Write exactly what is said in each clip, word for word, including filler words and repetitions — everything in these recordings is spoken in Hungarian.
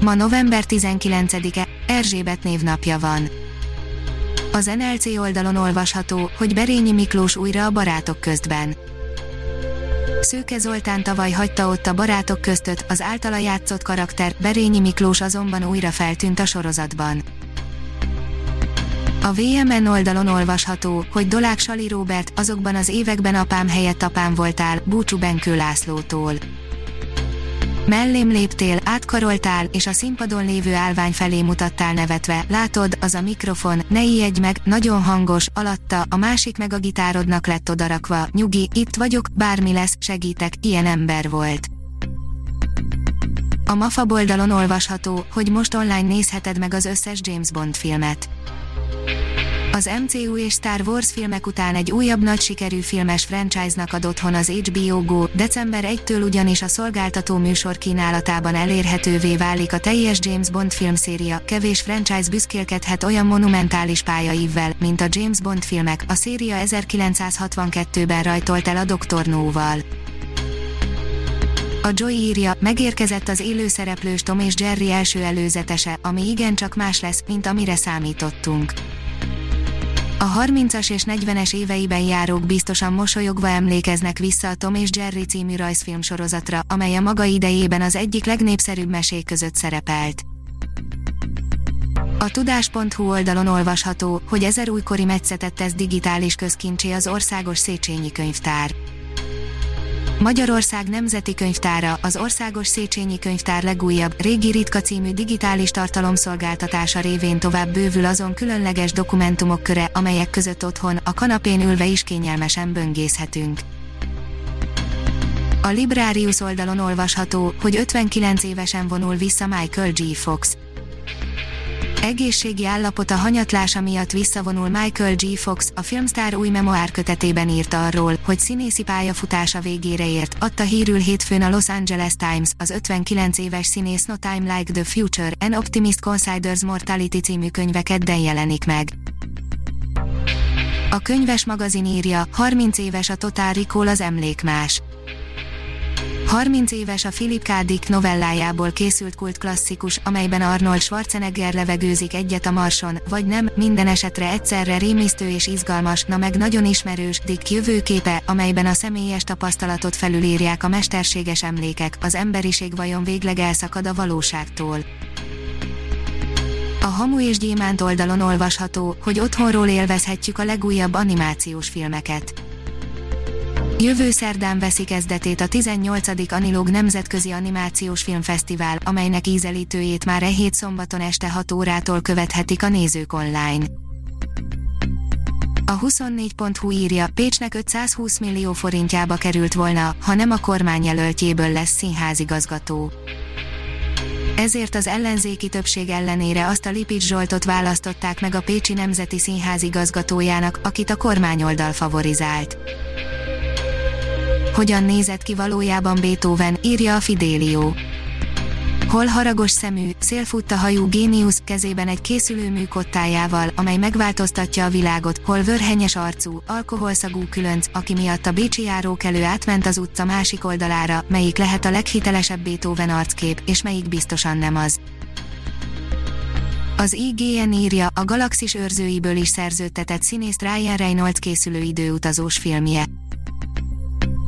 Ma november tizenkilencedike, Erzsébet névnapja van. Az en el cé oldalon olvasható, hogy Berényi Miklós újra a Barátok köztben. Szőke Zoltán tavaly hagyta ott a Barátok köztöt, az általa játszott karakter, Berényi Miklós azonban újra feltűnt a sorozatban. A vé em en oldalon olvasható, hogy Dolák Sali Róbert, azokban az években apám helyett apám voltál, búcsú Benkő Lászlótól. Mellém léptél, átkaroltál, és a színpadon lévő állvány felé mutattál nevetve, látod, az a mikrofon, ne ijedj meg, nagyon hangos, alatta, a másik meg a gitárodnak lett odarakva, nyugi, itt vagyok, bármi lesz, segítek, ilyen ember volt. A MAFA oldalon olvasható, hogy most online nézheted meg az összes James Bond filmet. Az em cé u és Star Wars filmek után egy újabb nagy sikerű filmes franchise-nak ad otthon az há bé o gó, december elsejétől ugyanis a szolgáltató műsor kínálatában elérhetővé válik a teljes James Bond filmszéria, kevés franchise büszkélkedhet olyan monumentális pályaívvel, mint a James Bond filmek, a széria ezerkilencszázhatvankettőben rajtolt el a doktor No-val. A Joy írja, megérkezett az élőszereplős Tom és Jerry első előzetese, ami igencsak más lesz, mint amire számítottunk. A harmincas és negyvenes éveiben járók biztosan mosolyogva emlékeznek vissza a Tom és Jerry című rajzfilm sorozatra, amely a maga idejében az egyik legnépszerűbb mesék között szerepelt. A Tudás.hu oldalon olvasható, hogy ezer újkori metszetet tesz digitális közkincsé az Országos Széchenyi Könyvtár. Magyarország Nemzeti Könyvtára, az Országos Széchenyi Könyvtár legújabb, régi ritka című digitális tartalomszolgáltatása révén tovább bővül azon különleges dokumentumok köre, amelyek között otthon, a kanapén ülve is kényelmesen böngészhetünk. A Librarius oldalon olvasható, hogy ötvenkilenc évesen vonul vissza Michael J. Fox. Egészségi állapota hanyatlása miatt visszavonul Michael J. Fox, a filmsztár új memoár kötetében írt arról, hogy színészi pályafutása végére ért, adta hírül hétfőn a Los Angeles Times, az ötvenkilenc éves színész No Time Like the Future, An Optimist Considers Mortality című könyve kedden jelenik meg. A könyves magazin írja, harminc éves a Total Recall, az emlékmás. harminc éves a Philip K. Dick novellájából készült kultklasszikus, amelyben Arnold Schwarzenegger levegőzik egyet a Marson, vagy nem, minden esetre egyszerre rémisztő és izgalmas, na meg nagyon ismerős, Dick jövőképe, amelyben a személyes tapasztalatot felülírják a mesterséges emlékek, az emberiség vajon végleg elszakad a valóságtól. A Hamu és Gyémánt oldalon olvasható, hogy otthonról élvezhetjük a legújabb animációs filmeket. Jövő szerdán veszi kezdetét a tizennyolcadik Anilog Nemzetközi Animációs Filmfesztivál, amelynek ízelítőjét már e hét szombaton este hat órától követhetik a nézők online. A huszonnégy pont hu írja, Pécsnek ötszázhúsz millió forintjába került volna, ha nem a kormány jelöltjéből lesz színházigazgató. Ezért az ellenzéki többség ellenére azt a Lipics Zsoltot választották meg a Pécsi Nemzeti Színház igazgatójának, akit a kormányoldal favorizált. Hogyan nézett ki valójában Beethoven, írja a Fidelio. Hol haragos szemű, szélfutta hajú géniusz, kezében egy készülő műkottájával, amely megváltoztatja a világot, hol vörhenyes arcú, alkoholszagú különc, aki miatt a bécsi járókelő átment az utca másik oldalára, melyik lehet a leghitelesebb Beethoven arckép, és melyik biztosan nem az. Az i gé en írja, a galaxis őrzőiből is szerződtetett színészt Ryan Reynolds készülő időutazós filmje.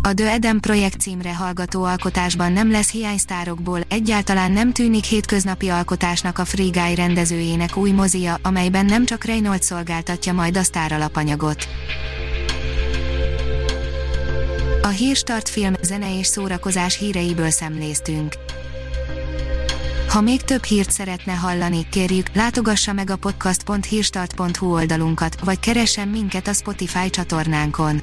A The Eden projekt címre hallgató alkotásban nem lesz hiány sztárokból, egyáltalán nem tűnik hétköznapi alkotásnak a Free Guy rendezőjének új mozia, amelyben nem csak Reynolds szolgáltatja majd a sztár alapanyagot. A Hírstart film, zene és szórakozás híreiből szemléztünk. Ha még több hírt szeretne hallani, kérjük, látogassa meg a podcast pont hírstart pont hu oldalunkat, vagy keressen minket a Spotify csatornánkon.